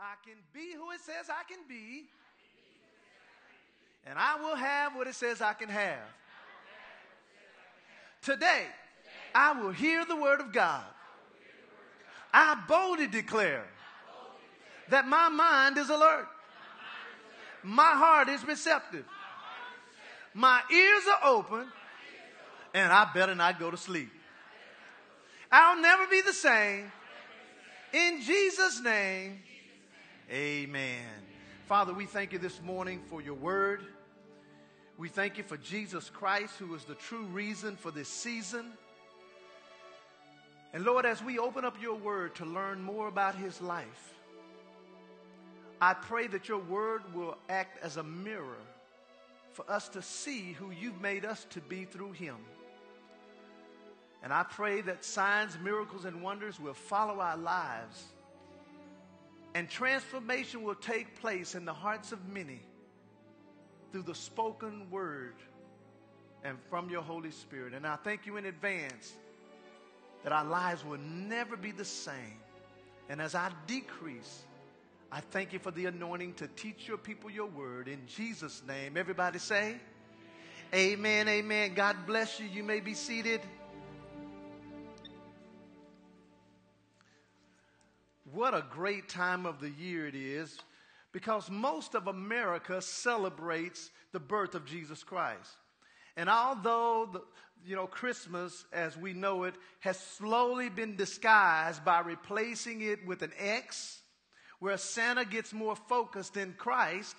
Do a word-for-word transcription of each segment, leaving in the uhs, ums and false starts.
I can be who it says I can be, and I will have what it says I can have. Today, I will hear the word of God. I boldly declare that my mind is alert. My heart is receptive. My ears are open, and I better not go to sleep. I'll never be the same. In Jesus' name, amen. Father, we thank you this morning for your word. We thank you for Jesus Christ, who is the true reason for this season. And Lord, as we open up your word to learn more about his life, I pray that your word will act as a mirror for us to see who you've made us to be through him. And I pray that signs, miracles, and wonders will follow our lives, and transformation will take place in the hearts of many through the spoken word and from your Holy Spirit. And I thank you in advance that our lives will never be the same. And as I decrease, I thank you for the anointing to teach your people your word. In Jesus' name, everybody say, amen, amen. God bless you. You may be seated. What a great time of the year it is, because most of America celebrates the birth of Jesus Christ. And although the, you know, Christmas, as we know it, has slowly been disguised by replacing it with an X, where Santa gets more focused than Christ,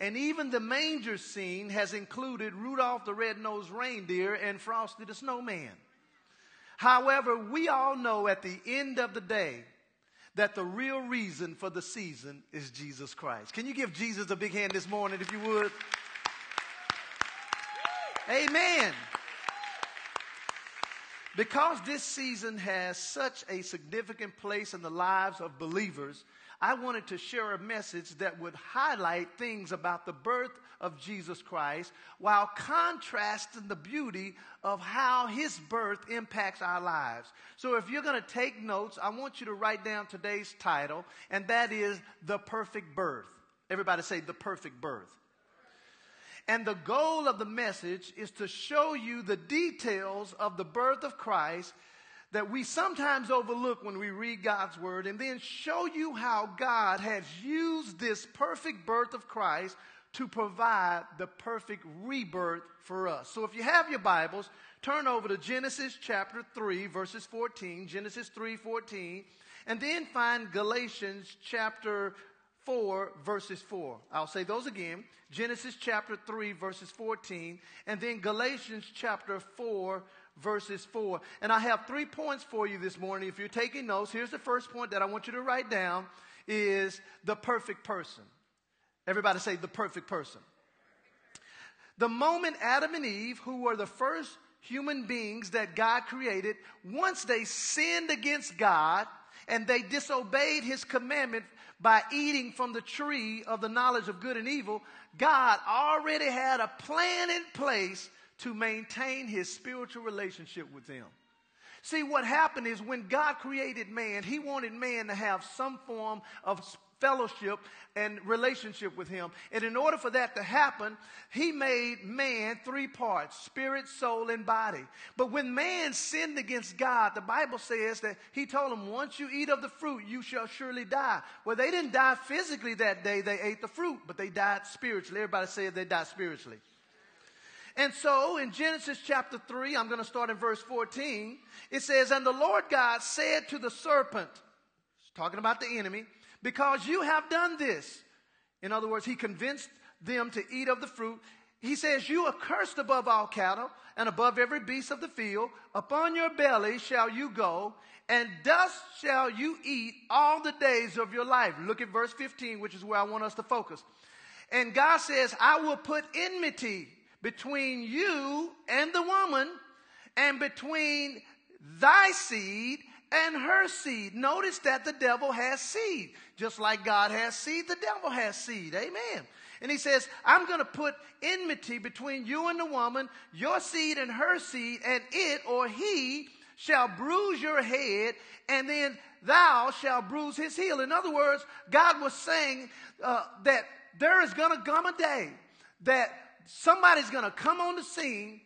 and even the manger scene has included Rudolph the Red-Nosed Reindeer and Frosty the Snowman. However, we all know at the end of the day that the real reason for the season is Jesus Christ. Can you give Jesus a big hand this morning, if you would? Amen. Because this season has such a significant place in the lives of believers, I wanted to share a message that would highlight things about the birth of Jesus Christ while contrasting the beauty of how his birth impacts our lives. So if you're going to take notes, I want you to write down today's title, and that is The Perfect Birth. Everybody say, The Perfect Birth. And the goal of the message is to show you the details of the birth of Christ that we sometimes overlook when we read God's word, and then show you how God has used this perfect birth of Christ to provide the perfect rebirth for us. So if you have your Bibles, turn over to Genesis chapter three, verses fourteen, Genesis three fourteen, and then find Galatians chapter four, verses four. I'll say those again. Genesis chapter three, verses fourteen, and then Galatians chapter four, verses four. And I have three points for you this morning. If you're taking notes, here's the first point that I want you to write down, is the perfect person. Everybody say, the perfect person. The moment Adam and Eve, who were the first human beings that God created, once they sinned against God and they disobeyed his commandment by eating from the tree of the knowledge of good and evil, God already had a plan in place to maintain his spiritual relationship with them. See, what happened is when God created man, he wanted man to have some form of fellowship and relationship with him. And in order for that to happen, he made man three parts: spirit, soul, and body. But when man sinned against God, the Bible says that he told him, once you eat of the fruit, you shall surely die. Well, they didn't die physically that day they ate the fruit, but they died spiritually. Everybody said they died spiritually. And so in Genesis chapter three, I'm going to start in verse fourteen, it says, and the Lord God said to the serpent, talking about the enemy, because you have done this. In other words, he convinced them to eat of the fruit. He says, you are cursed above all cattle and above every beast of the field. Upon your belly shall you go, and dust shall you eat all the days of your life. Look at verse fifteen, which is where I want us to focus. And God says, I will put enmity between you and the woman, and between thy seed and her seed. Notice that the devil has seed. Just like God has seed, the devil has seed. Amen. And he says, I'm going to put enmity between you and the woman, your seed and her seed, and it, or he, shall bruise your head, and then thou shalt bruise his heel. In other words, God was saying uh, that there is going to come a day that somebody's going to come on the scene,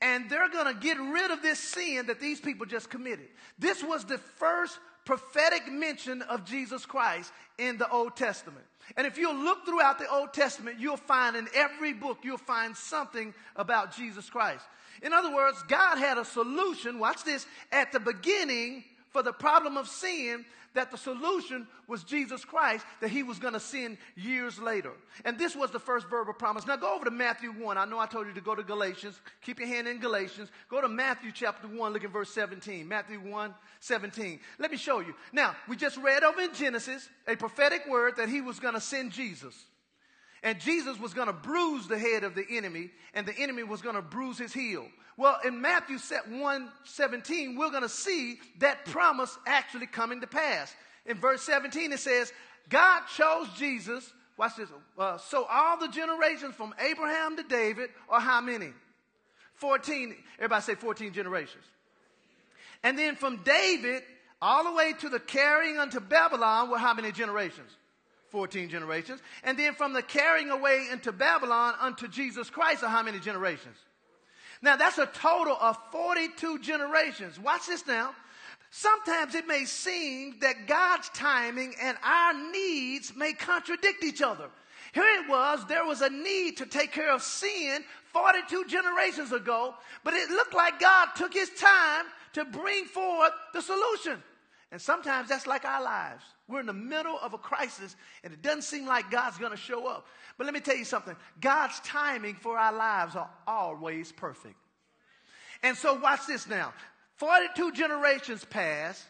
and they're going to get rid of this sin that these people just committed. This was the first prophetic mention of Jesus Christ in the Old Testament. And if you look throughout the Old Testament, you'll find in every book, you'll find something about Jesus Christ. In other words, God had a solution, watch this, at the beginning for the problem of sin, that the solution was Jesus Christ, that he was going to send years later. And this was the first verbal promise. Now go over to Matthew one. I know I told you to go to Galatians. Keep your hand in Galatians. Go to Matthew chapter one, look at verse seventeen. Matthew one, seventeen. Let me show you. Now, we just read over in Genesis a prophetic word that he was going to send Jesus. And Jesus was going to bruise the head of the enemy, and the enemy was going to bruise his heel. Well, in Matthew one seventeen, we're going to see that promise actually coming to pass. In verse seventeen, it says, God chose Jesus. Watch this. Uh, so all the generations from Abraham to David are how many? fourteen. Everybody say fourteen generations. And then from David all the way to the carrying unto Babylon were how many generations? fourteen generations. And then from the carrying away into Babylon unto Jesus Christ are how many generations? Now that's a total of forty-two generations. Watch this now. Sometimes it may seem that God's timing and our needs may contradict each other. Here it was, there was a need to take care of sin forty-two generations ago, but it looked like God took his time to bring forth the solution. And sometimes that's like our lives. We're in the middle of a crisis, and it doesn't seem like God's going to show up. But let me tell you something. God's timing for our lives are always perfect. And so watch this now. forty-two generations pass,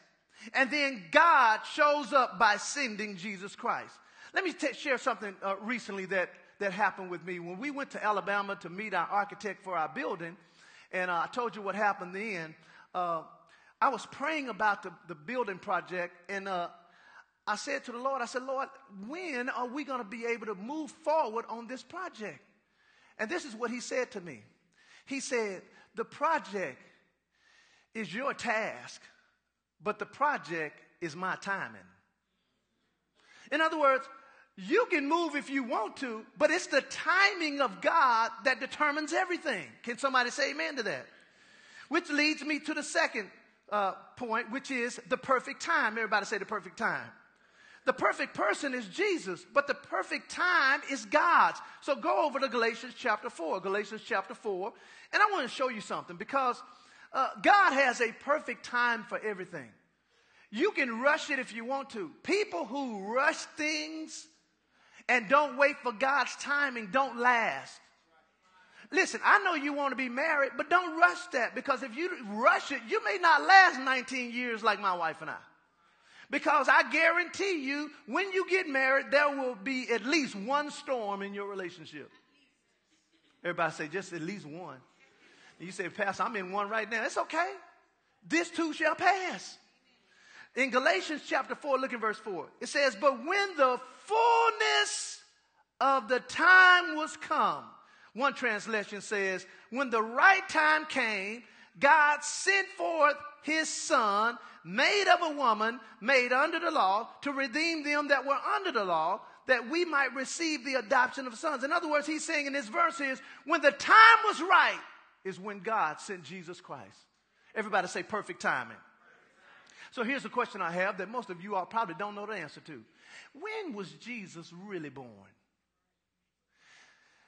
and then God shows up by sending Jesus Christ. Let me t- share something uh, recently that, that happened with me. When we went to Alabama to meet our architect for our building, and uh, I told you what happened then, uh, I was praying about the, the building project, and uh, I said to the Lord, I said, Lord, when are we going to be able to move forward on this project? And this is what he said to me. He said, the project is your task, but the project is my timing. In other words, you can move if you want to, but it's the timing of God that determines everything. Can somebody say amen to that? Which leads me to the second Uh, point, which is the perfect time. Everybody say the perfect time. The perfect person is Jesus, but the perfect time is God's. So go over to Galatians chapter four, Galatians chapter four, and I want to show you something, because uh, God has a perfect time for everything. You can rush it if you want to. People who rush things and don't wait for God's timing don't last. Listen, I know you want to be married, but don't rush that, because if you rush it, you may not last nineteen years like my wife and I. Because I guarantee you, when you get married, there will be at least one storm in your relationship. Everybody say, just at least one. And you say, Pastor, I'm in one right now. It's okay. This too shall pass. In Galatians chapter four, look at verse four. It says, but when the fullness of the time was come, one translation says, when the right time came, God sent forth his son, made of a woman, made under the law, to redeem them that were under the law, that we might receive the adoption of sons. In other words, he's saying in this verse is, when the time was right, is when God sent Jesus Christ. Everybody say perfect timing. So here's the question I have that most of you all probably don't know the answer to. When was Jesus really born?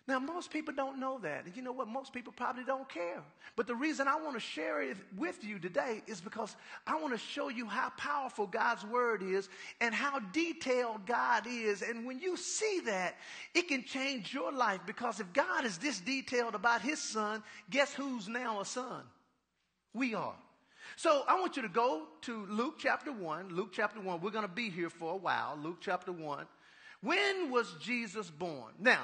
Now, most people don't know that. And you know what? Most people probably don't care. But the reason I want to share it with you today is because I want to show you how powerful God's word is and how detailed God is. And when you see that, it can change your life, because if God is this detailed about his son, guess who's now a son? We are. So I want you to go to Luke chapter one. Luke chapter one. We're going to be here for a while. Luke chapter one. When was Jesus born? Now,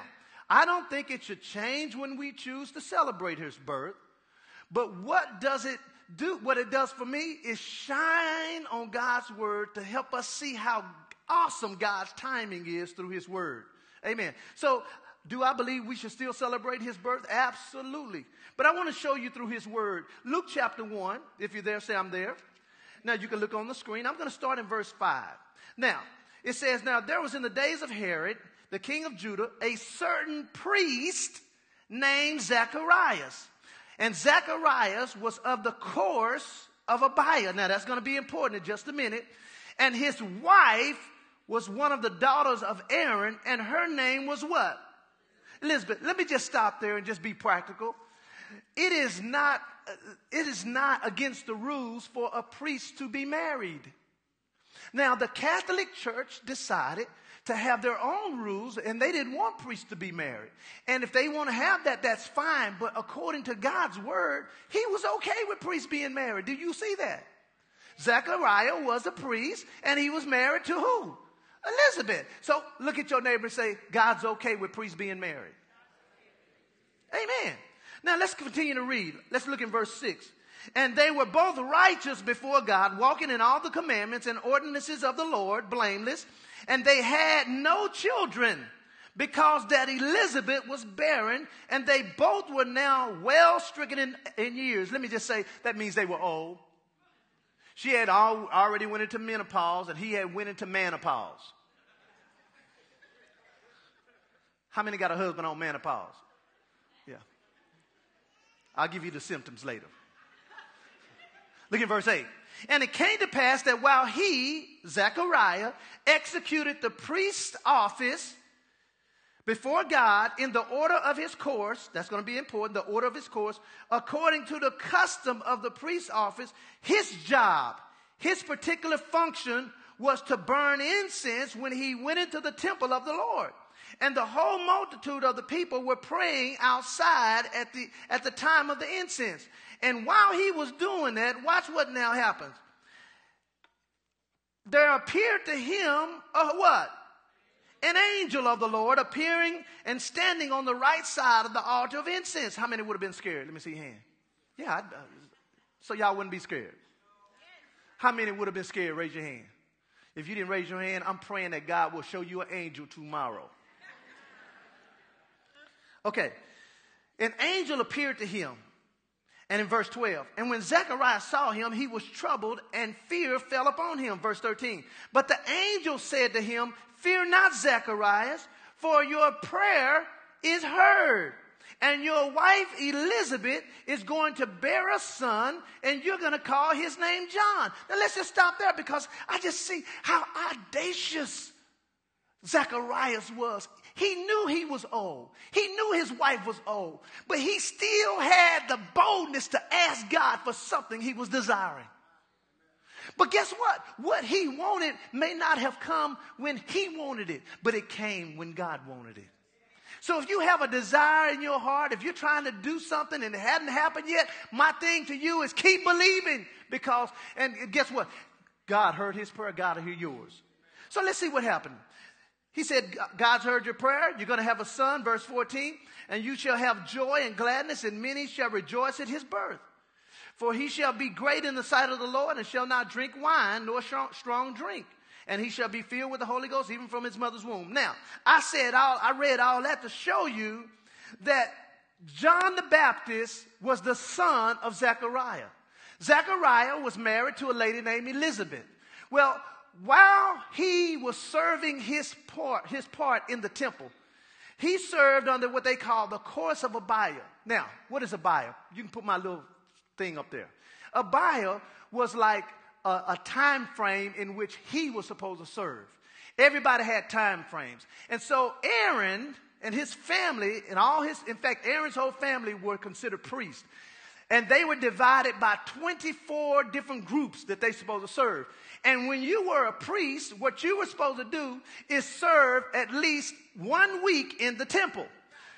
I don't think it should change when we choose to celebrate his birth. But what does it do? What it does for me is shine on God's word to help us see how awesome God's timing is through his word. Amen. So Do I believe we should still celebrate his birth? Absolutely. But I want to show you through his word. Luke chapter one, if you're there, say I'm there. Now you can look on the screen. I'm going to start in verse five. Now, it says, now there was in the days of Herod, the king of Judah, a certain priest named Zacharias. And Zacharias was of the course of Abiah. Now that's going to be important in just a minute. And his wife was one of the daughters of Aaron, and her name was what? Elizabeth. Let me just stop there and just be practical. It is not, it is not against the rules for a priest to be married. Now, the Catholic Church decided to have their own rules, and they didn't want priests to be married. And if they want to have that, that's fine. But according to God's word, he was okay with priests being married. Do you see that? Zechariah was a priest, and he was married to who? Elizabeth. So look at your neighbor and say, God's okay with priests being married. Amen. Now let's continue to read. Let's look in verse six. And they were both righteous before God, walking in all the commandments and ordinances of the Lord, blameless. And they had no children, because that Elizabeth was barren, and they both were now well stricken in, in years. Let me just say, that means they were old. She had all, already went into menopause, and he had went into manopause. How many got a husband on menopause? Yeah. I'll give you the symptoms later. Look at verse eight. And it came to pass that while he, Zechariah, executed the priest's office before God in the order of his course, that's going to be important, the order of his course, according to the custom of the priest's office, his job, his particular function was to burn incense when he went into the temple of the Lord. And the whole multitude of the people were praying outside at the, at the time of the incense. And while he was doing that, watch what now happens. There appeared to him a what? An angel of the Lord appearing and standing on the right side of the altar of incense. How many would have been scared? Let me see your hand. Yeah, I, so y'all wouldn't be scared. How many would have been scared? Raise your hand. If you didn't raise your hand, I'm praying that God will show you an angel tomorrow. Okay, an angel appeared to him. And in verse twelve, and when Zechariah saw him, he was troubled, and fear fell upon him. Verse thirteen, but the angel said to him, fear not, Zacharias, for your prayer is heard. And your wife Elizabeth is going to bear a son, and you're going to call his name John. Now let's just stop there, because I just see how audacious Zacharias was. He knew he was old. He knew his wife was old. But he still had the boldness to ask God for something he was desiring. But guess what? What he wanted may not have come when he wanted it, but it came when God wanted it. So if you have a desire in your heart, if you're trying to do something and it hadn't happened yet, my thing to you is keep believing, because, and guess what? God heard his prayer. God will hear yours. So let's see what happened. He said, God's heard your prayer. You're going to have a son, verse fourteen, and you shall have joy and gladness, and many shall rejoice at his birth. For he shall be great in the sight of the Lord, and shall not drink wine, nor strong drink. And he shall be filled with the Holy Ghost, even from his mother's womb. Now, I said all, I read all that to show you that John the Baptist was the son of Zechariah. Zechariah was married to a lady named Elizabeth. Well, while he was serving his part, his part in the temple, he served under what they call the course of Abiah. Now, what is Abiah? You can put my little thing up there. Abiah was like a, a time frame in which he was supposed to serve. Everybody had time frames. And so Aaron and his family and all his, in fact, Aaron's whole family were considered priests. And they were divided by twenty-four different groups that they supposed to serve. And when you were a priest, what you were supposed to do is serve at least one week in the temple.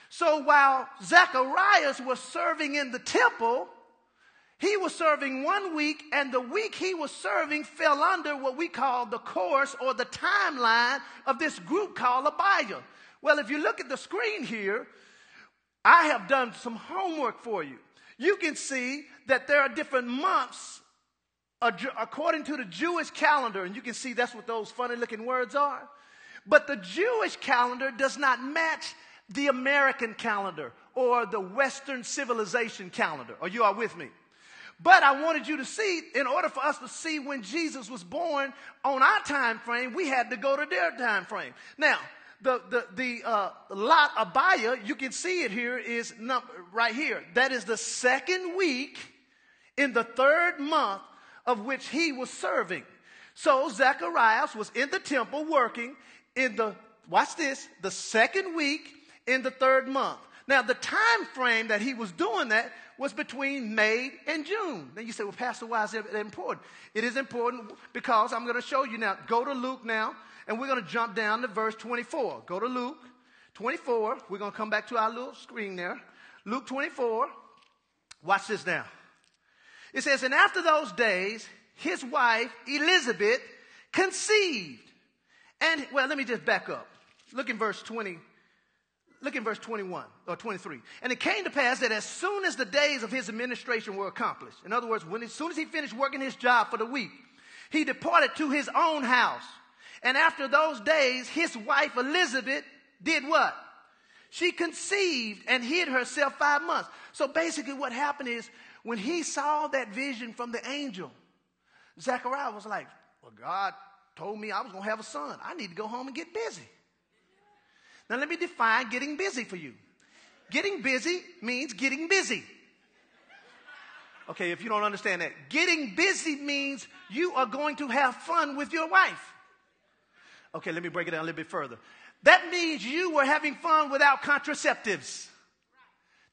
So while Zacharias was serving in the temple, he was serving one week, and the week he was serving fell under what we call the course or the timeline of this group called Abiah. Well, if you look at the screen here, I have done some homework for you. You can see that there are different months according to the Jewish calendar. And you can see that's what those funny looking words are. But the Jewish calendar does not match the American calendar or the Western civilization calendar. Or you are with me. But I wanted you to see, in order for us to see when Jesus was born on our time frame, we had to go to their time frame. Now, the the, the uh, Lot Abaya, you can see it here, is number, right here. That is the second week in the third month of which he was serving. So Zacharias was in the temple working in the, watch this, the second week in the third month. Now, the time frame that he was doing that was between May and June. Then you say, well, Pastor, why is that important? It is important because I'm going to show you now. Go to Luke now, and we're going to jump down to verse twenty-four. Go to Luke twenty-four. We're going to come back to our little screen there. Luke twenty-four. Watch this now. It says, and after those days, his wife, Elizabeth, conceived. And, well, let me just back up. Look in verse twenty. Look in verse twenty-one or twenty-three. And it came to pass that as soon as the days of his administration were accomplished, in other words, when as soon as he finished working his job for the week, he departed to his own house. And after those days, his wife Elizabeth did what? She conceived and hid herself five months. So basically what happened is when he saw that vision from the angel, Zechariah was like, well, God told me I was going to have a son. I need to go home and get busy. Now, let me define getting busy for you. Getting busy means getting busy. Okay, if you don't understand that. Getting busy means you are going to have fun with your wife. Okay, let me break it down a little bit further. That means you were having fun without contraceptives.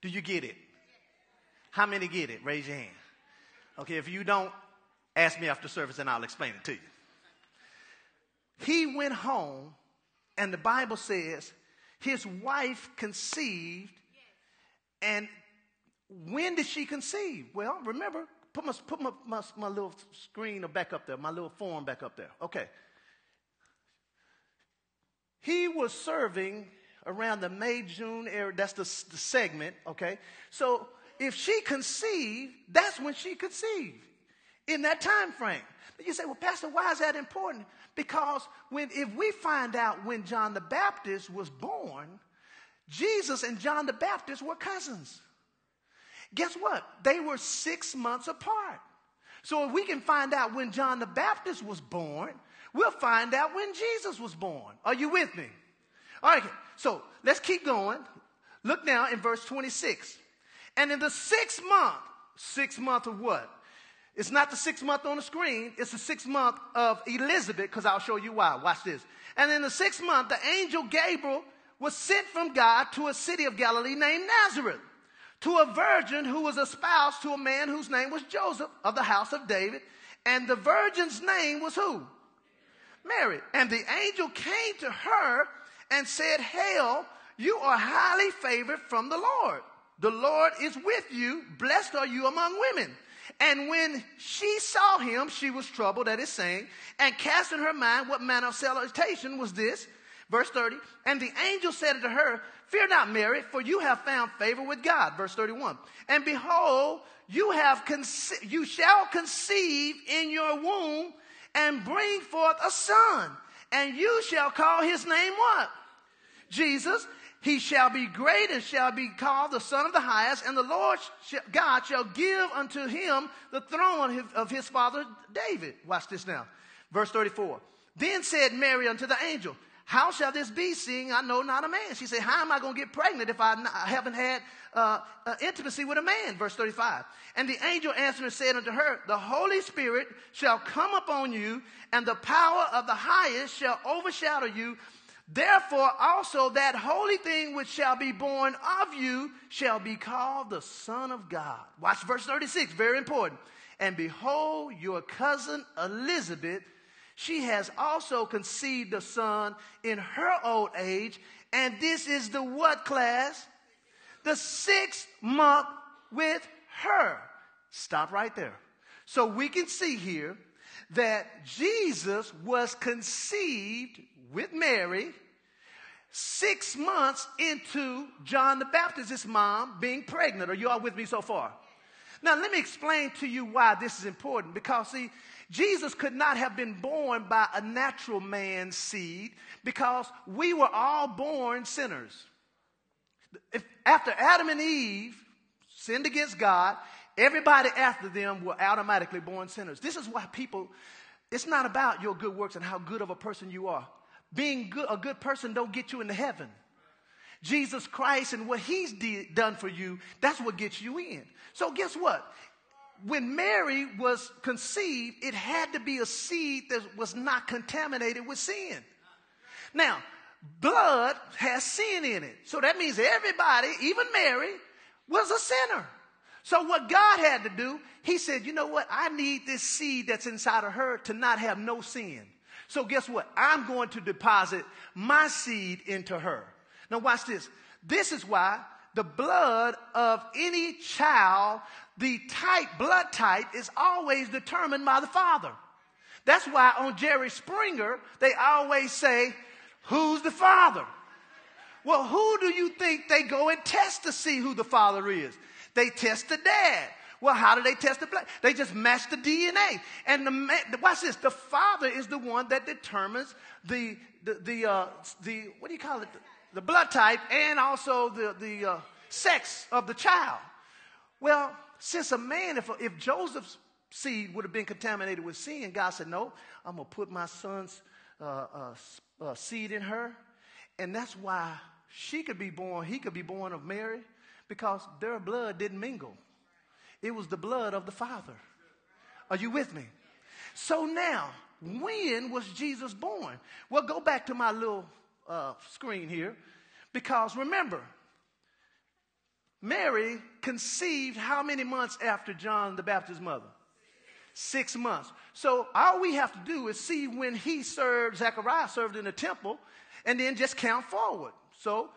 Do you get it? How many get it? Raise your hand. Okay, if you don't, ask me after service and I'll explain it to you. He went home, and the Bible says, his wife conceived, and when did she conceive? Well, remember, put my, put my, my, my little screen back up there, my little form back up there. Okay. He was serving around the May-June era. That's the, the segment, okay? So if she conceived, that's when she conceived, in that time frame. You say, well, Pastor, why is that important? Because when, if we find out when John the Baptist was born, Jesus and John the Baptist were cousins. Guess what? They were six months apart. So if we can find out when John the Baptist was born, we'll find out when Jesus was born. Are you with me? All right, so let's keep going. Look now in verse twenty-six. And in the sixth month, sixth month of what? It's not the sixth month on the screen. It's the sixth month of Elizabeth, because I'll show you why. Watch this. And in the sixth month, the angel Gabriel was sent from God to a city of Galilee named Nazareth, to a virgin who was espoused to a man whose name was Joseph, of the house of David. And the virgin's name was who? Mary. And the angel came to her and said, hail, you are highly favored from the Lord. The Lord is with you. Blessed are you among women. And when she saw him, she was troubled at his saying, and cast in her mind what manner of salutation was this. Verse thirty, and the angel said unto her, fear not, Mary, for you have found favor with God. Verse thirty-one, and behold, you, have conce- you shall conceive in your womb, and bring forth a son, and you shall call his name what? Jesus. He shall be great and shall be called the Son of the Highest, and the Lord sh- God shall give unto him the throne of his father David. Watch this now. Verse thirty-four. Then said Mary unto the angel, how shall this be, seeing I know not a man? She said, how am I going to get pregnant if I, not, I haven't had uh, uh, intimacy with a man? Verse thirty-five. And the angel answered and said unto her, the Holy Spirit shall come upon you, and the power of the Highest shall overshadow you. Therefore also that holy thing which shall be born of you shall be called the Son of God. Watch verse thirty-six, very important. And behold, your cousin Elizabeth, she has also conceived a son in her old age. And this is the what class? The sixth month with her. Stop right there. So we can see here that Jesus was conceived with Mary six months into John the Baptist's mom being pregnant. Are you all with me so far? Now, let me explain to you why this is important. Because, see, Jesus could not have been born by a natural man's seed, because we were all born sinners. If after Adam and Eve sinned against God, everybody after them were automatically born sinners. This is why people, it's not about your good works and how good of a person you are. Being good, a good person don't get you into heaven. Jesus Christ and what he's did, done for you, that's what gets you in. So guess what? When Mary was conceived, it had to be a seed that was not contaminated with sin. Now, blood has sin in it. So that means everybody, even Mary, was a sinner. So what God had to do, he said, you know what? I need this seed that's inside of her to not have no sin. So guess what? I'm going to deposit my seed into her. Now watch this. This is why the blood of any child, the type, blood type, is always determined by the father. That's why on Jerry Springer, they always say, who's the father? Well, who do you think they go and test to see who the father is? They test the dad. Well, how do they test the blood? They just match the D N A. And the, watch this. The father is the one that determines the, the, the, uh, the what do you call it? The, the blood type and also the, the uh, sex of the child. Well, since a man, if, if Joseph's seed would have been contaminated with sin, God said, no, I'm going to put my son's uh, uh, uh, seed in her. And that's why she could be born, he could be born of Mary, because their blood didn't mingle. It was the blood of the Father. Are you with me? So now, when was Jesus born? Well, go back to my little uh, screen here, because remember, Mary conceived how many months after John the Baptist's mother? Six months. So all we have to do is see when he served, Zechariah served in the temple, and then just count forward. So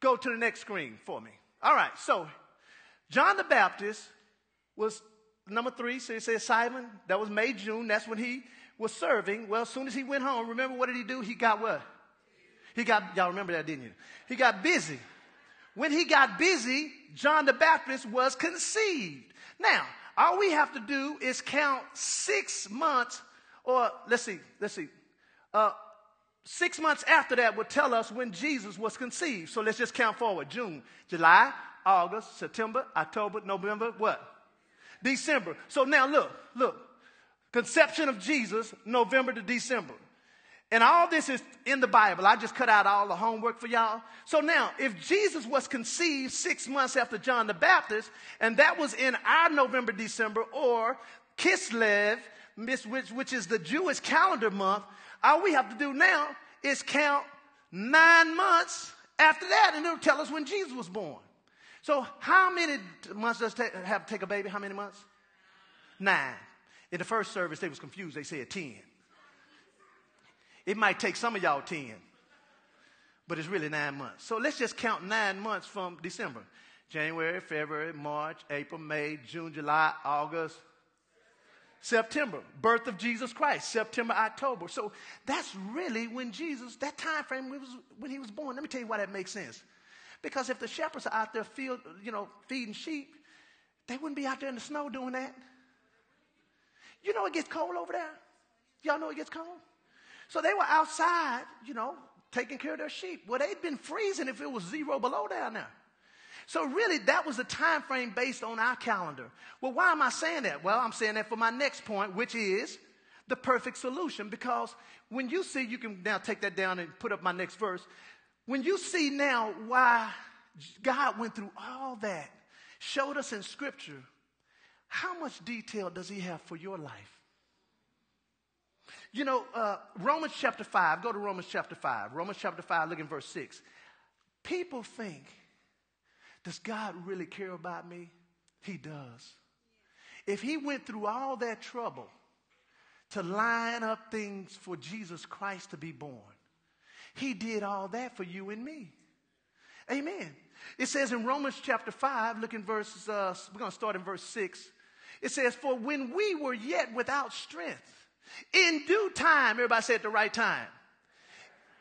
go to the next screen for me. All right, so John the Baptist was number three. So it says Simon, that was May, June. That's when he was serving. Well, as soon as he went home, remember what did he do? He got what? He got, y'all remember that, didn't you? He got busy. When he got busy, John the Baptist was conceived. Now, all we have to do is count six months, or let's see, let's see. Uh, six months after that will tell us when Jesus was conceived. So let's just count forward. June, July, August, September, October, November, what? December. So now look, look. Conception of Jesus, November to December. And all this is in the Bible. I just cut out all the homework for y'all. So now, if Jesus was conceived six months after John the Baptist, and that was in our November, December, or Kislev, which, which is the Jewish calendar month, all we have to do now is count nine months after that, and it'll tell us when Jesus was born. So how many months does it have to take a baby? How many months? Nine. In the first service, they was confused. They said ten. It might take some of y'all ten, but it's really nine months. So let's just count nine months from December. January, February, March, April, May, June, July, August, September. Birth of Jesus Christ, September, October. So that's really when Jesus, that time frame was when he was born. Let me tell you why that makes sense. Because if the shepherds are out there field, you know, feeding sheep, they wouldn't be out there in the snow doing that. You know it gets cold over there. Y'all know it gets cold? So they were outside, you know, taking care of their sheep. Well, they'd been freezing if it was zero below down there. So really, that was the time frame based on our calendar. Well, why am I saying that? Well, I'm saying that for my next point, which is the perfect solution. Because when you see, you can now take that down and put up my next verse. When you see now why God went through all that, showed us in Scripture, how much detail does he have for your life? You know, uh, Romans chapter five, go to Romans chapter five. Romans chapter five, look in verse six. People think, does God really care about me? He does. If he went through all that trouble to line up things for Jesus Christ to be born, he did all that for you and me. Amen. It says in Romans chapter five, look in verses, uh, we're going to start in verse six. It says, for when we were yet without strength, in due time, everybody said the right time.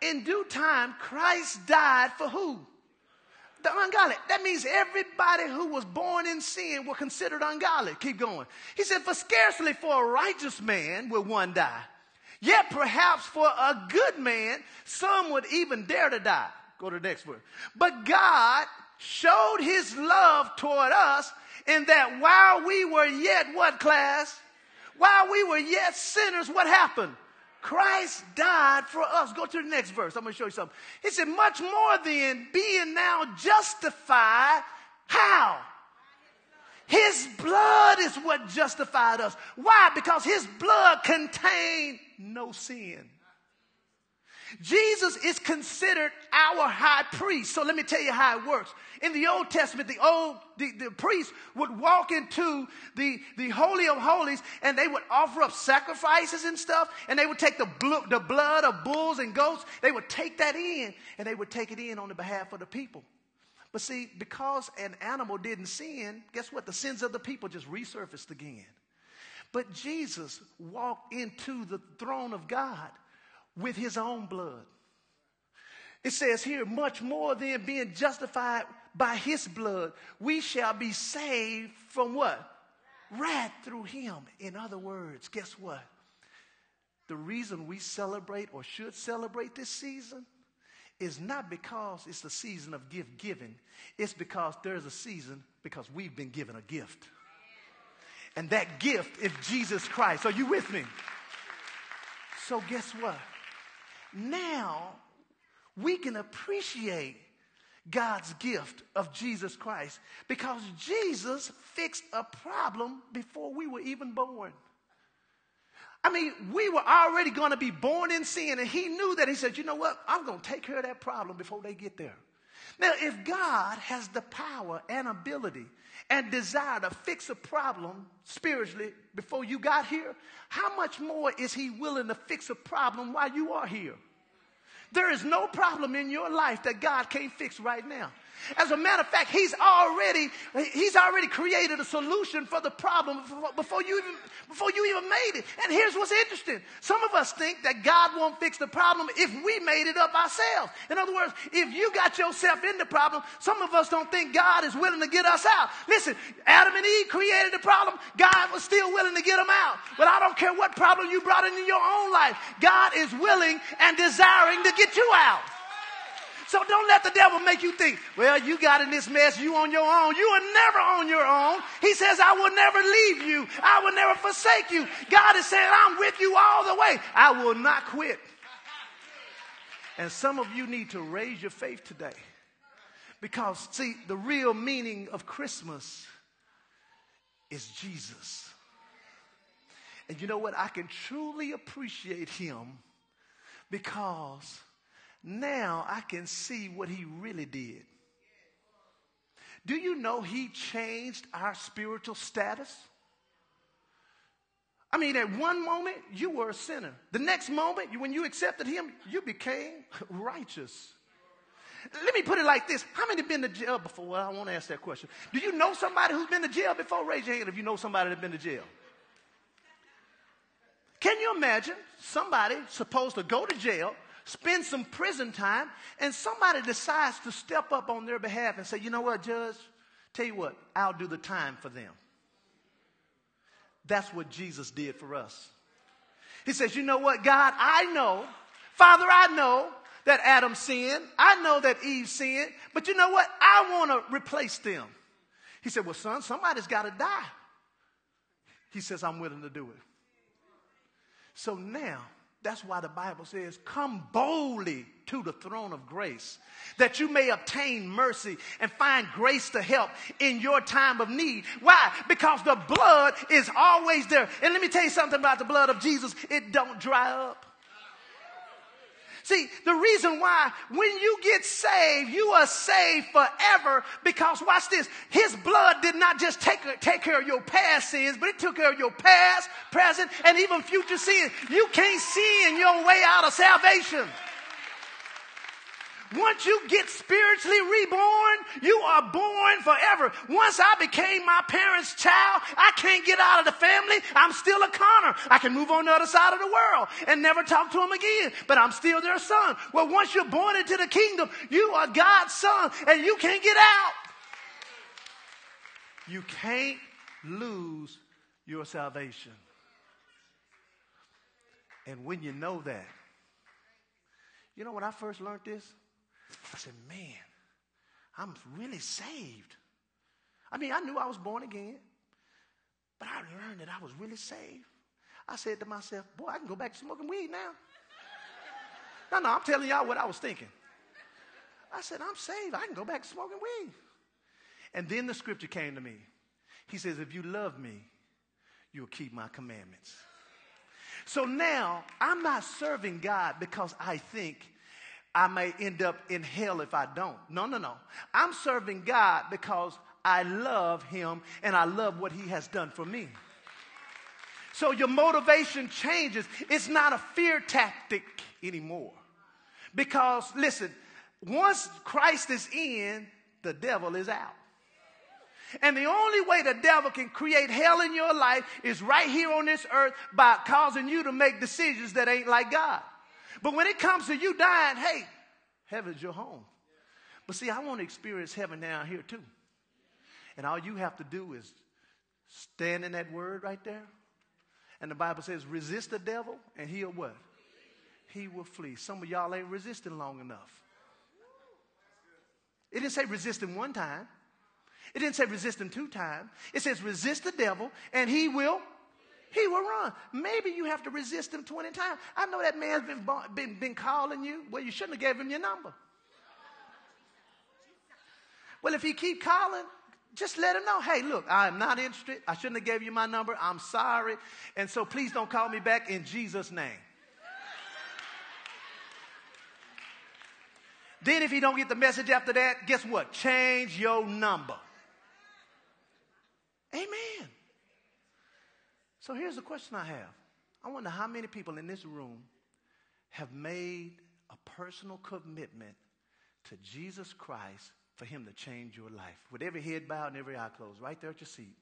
In due time, Christ died for who? The ungodly. That means everybody who was born in sin were considered ungodly. Keep going. He said, for scarcely for a righteous man will one die. Yet perhaps for a good man, some would even dare to die. Go to the next word. But God showed his love toward us in that while we were yet what, class? While we were yet sinners, what happened? Christ died for us. Go to the next verse. I'm going to show you something. He said, much more than being now justified, how? His blood is what justified us. Why? Because his blood contained no sin. Jesus is considered our high priest. So let me tell you how it works. In the Old Testament, the old the, the priests would walk into the, the Holy of Holies, and they would offer up sacrifices and stuff, and they would take the, bl- the blood of bulls and goats. They would take that in, and they would take it in on the behalf of the people. But see, because an animal didn't sin, guess what? The sins of the people just resurfaced again. But Jesus walked into the throne of God with his own blood. It says here, much more than being justified by his blood, we shall be saved from what? Wrath through him. In other words, guess what? The reason we celebrate or should celebrate this season is not because it's the season of gift giving. It's because there's a season because we've been given a gift. And that gift is Jesus Christ. Are you with me? So guess what? Now we can appreciate God's gift of Jesus Christ because Jesus fixed a problem before we were even born. I mean, we were already going to be born in sin, and he knew that. He said, you know what? I'm going to take care of that problem before they get there. Now, if God has the power and ability and desire to fix a problem spiritually before you got here, how much more is he willing to fix a problem while you are here? There is no problem in your life that God can't fix right now. As a matter of fact, he's already he's already created a solution for the problem before you even before you even made it. And here's what's interesting. Some of us think that God won't fix the problem if we made it up ourselves. In other words, if you got yourself in the problem, some of us don't think God is willing to get us out. Listen, Adam and Eve created the problem. God was still willing to get them out. But I don't care what problem you brought into your own life. God is willing and desiring to get you out. So don't let the devil make you think, well, you got in this mess, you on your own. You are never on your own. He says, I will never leave you. I will never forsake you. God is saying, I'm with you all the way. I will not quit. And some of you need to raise your faith today. Because, see, the real meaning of Christmas is Jesus. And you know what? I can truly appreciate him because now I can see what he really did. Do you know he changed our spiritual status? I mean, at one moment, you were a sinner. The next moment, when you accepted him, you became righteous. Let me put it like this. How many have been to jail before? Well, I want to ask that question. Do you know somebody who's been to jail before? Raise your hand if you know somebody that's been to jail. Can you imagine somebody supposed to go to jail, spend some prison time, and somebody decides to step up on their behalf and say, you know what, Judge? Tell you what, I'll do the time for them. That's what Jesus did for us. He says, you know what, God, I know, Father, I know that Adam sinned. I know that Eve sinned. But you know what? I want to replace them. He said, well, son, somebody's got to die. He says, I'm willing to do it. So now, that's why the Bible says, come boldly to the throne of grace, that you may obtain mercy and find grace to help in your time of need. Why? Because the blood is always there. And let me tell you something about the blood of Jesus. It don't dry up. See, the reason why when you get saved, you are saved forever because, watch this, his blood did not just take, take care of your past sins, but it took care of your past, present, and even future sins. You can't sin your way out of salvation. Once you get spiritually reborn, you are born forever. Once I became my parents' child, I can't get out of the family. I'm still a Connor. I can move on the other side of the world and never talk to them again, but I'm still their son. Well, once you're born into the kingdom, you are God's son, and you can't get out. You can't lose your salvation. And when you know that, you know when I first learned this? I said, man, I'm really saved. I mean, I knew I was born again, but I learned that I was really saved. I said to myself, boy, I can go back to smoking weed now. No, no, I'm telling y'all what I was thinking. I said, I'm saved. I can go back to smoking weed. And then the scripture came to me. He says, if you love me, you'll keep my commandments. So now I'm not serving God because I think I may end up in hell if I don't. No, no, no. I'm serving God because I love him and I love what he has done for me. So your motivation changes. It's not a fear tactic anymore. Because, listen, once Christ is in, the devil is out. And the only way the devil can create hell in your life is right here on this earth by causing you to make decisions that ain't like God. But when it comes to you dying, hey, heaven's your home. But see, I want to experience heaven down here too. And all you have to do is stand in that word right there. And the Bible says, resist the devil and he'll what? He will flee. Some of y'all ain't resisting long enough. It didn't say resist him one time. It didn't say resist him two times. It says resist the devil and he will, he will run. Maybe you have to resist him twenty times. I know that man's been, been, been calling you. Well, you shouldn't have gave him your number. Well, if he keep calling, just let him know, hey, look, I'm not interested. I shouldn't have gave you my number. I'm sorry. And so please don't call me back in Jesus' name. Then if he don't get the message after that, guess what? Change your number. Amen. So here's the question I have. I wonder how many people in this room have made a personal commitment to Jesus Christ for him to change your life. With every head bowed and every eye closed, right there at your seat.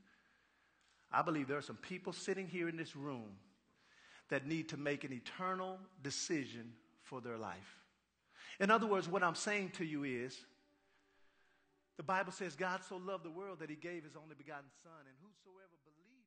I believe there are some people sitting here in this room that need to make an eternal decision for their life. In other words, what I'm saying to you is, the Bible says God so loved the world that he gave his only begotten son, and whosoever believes.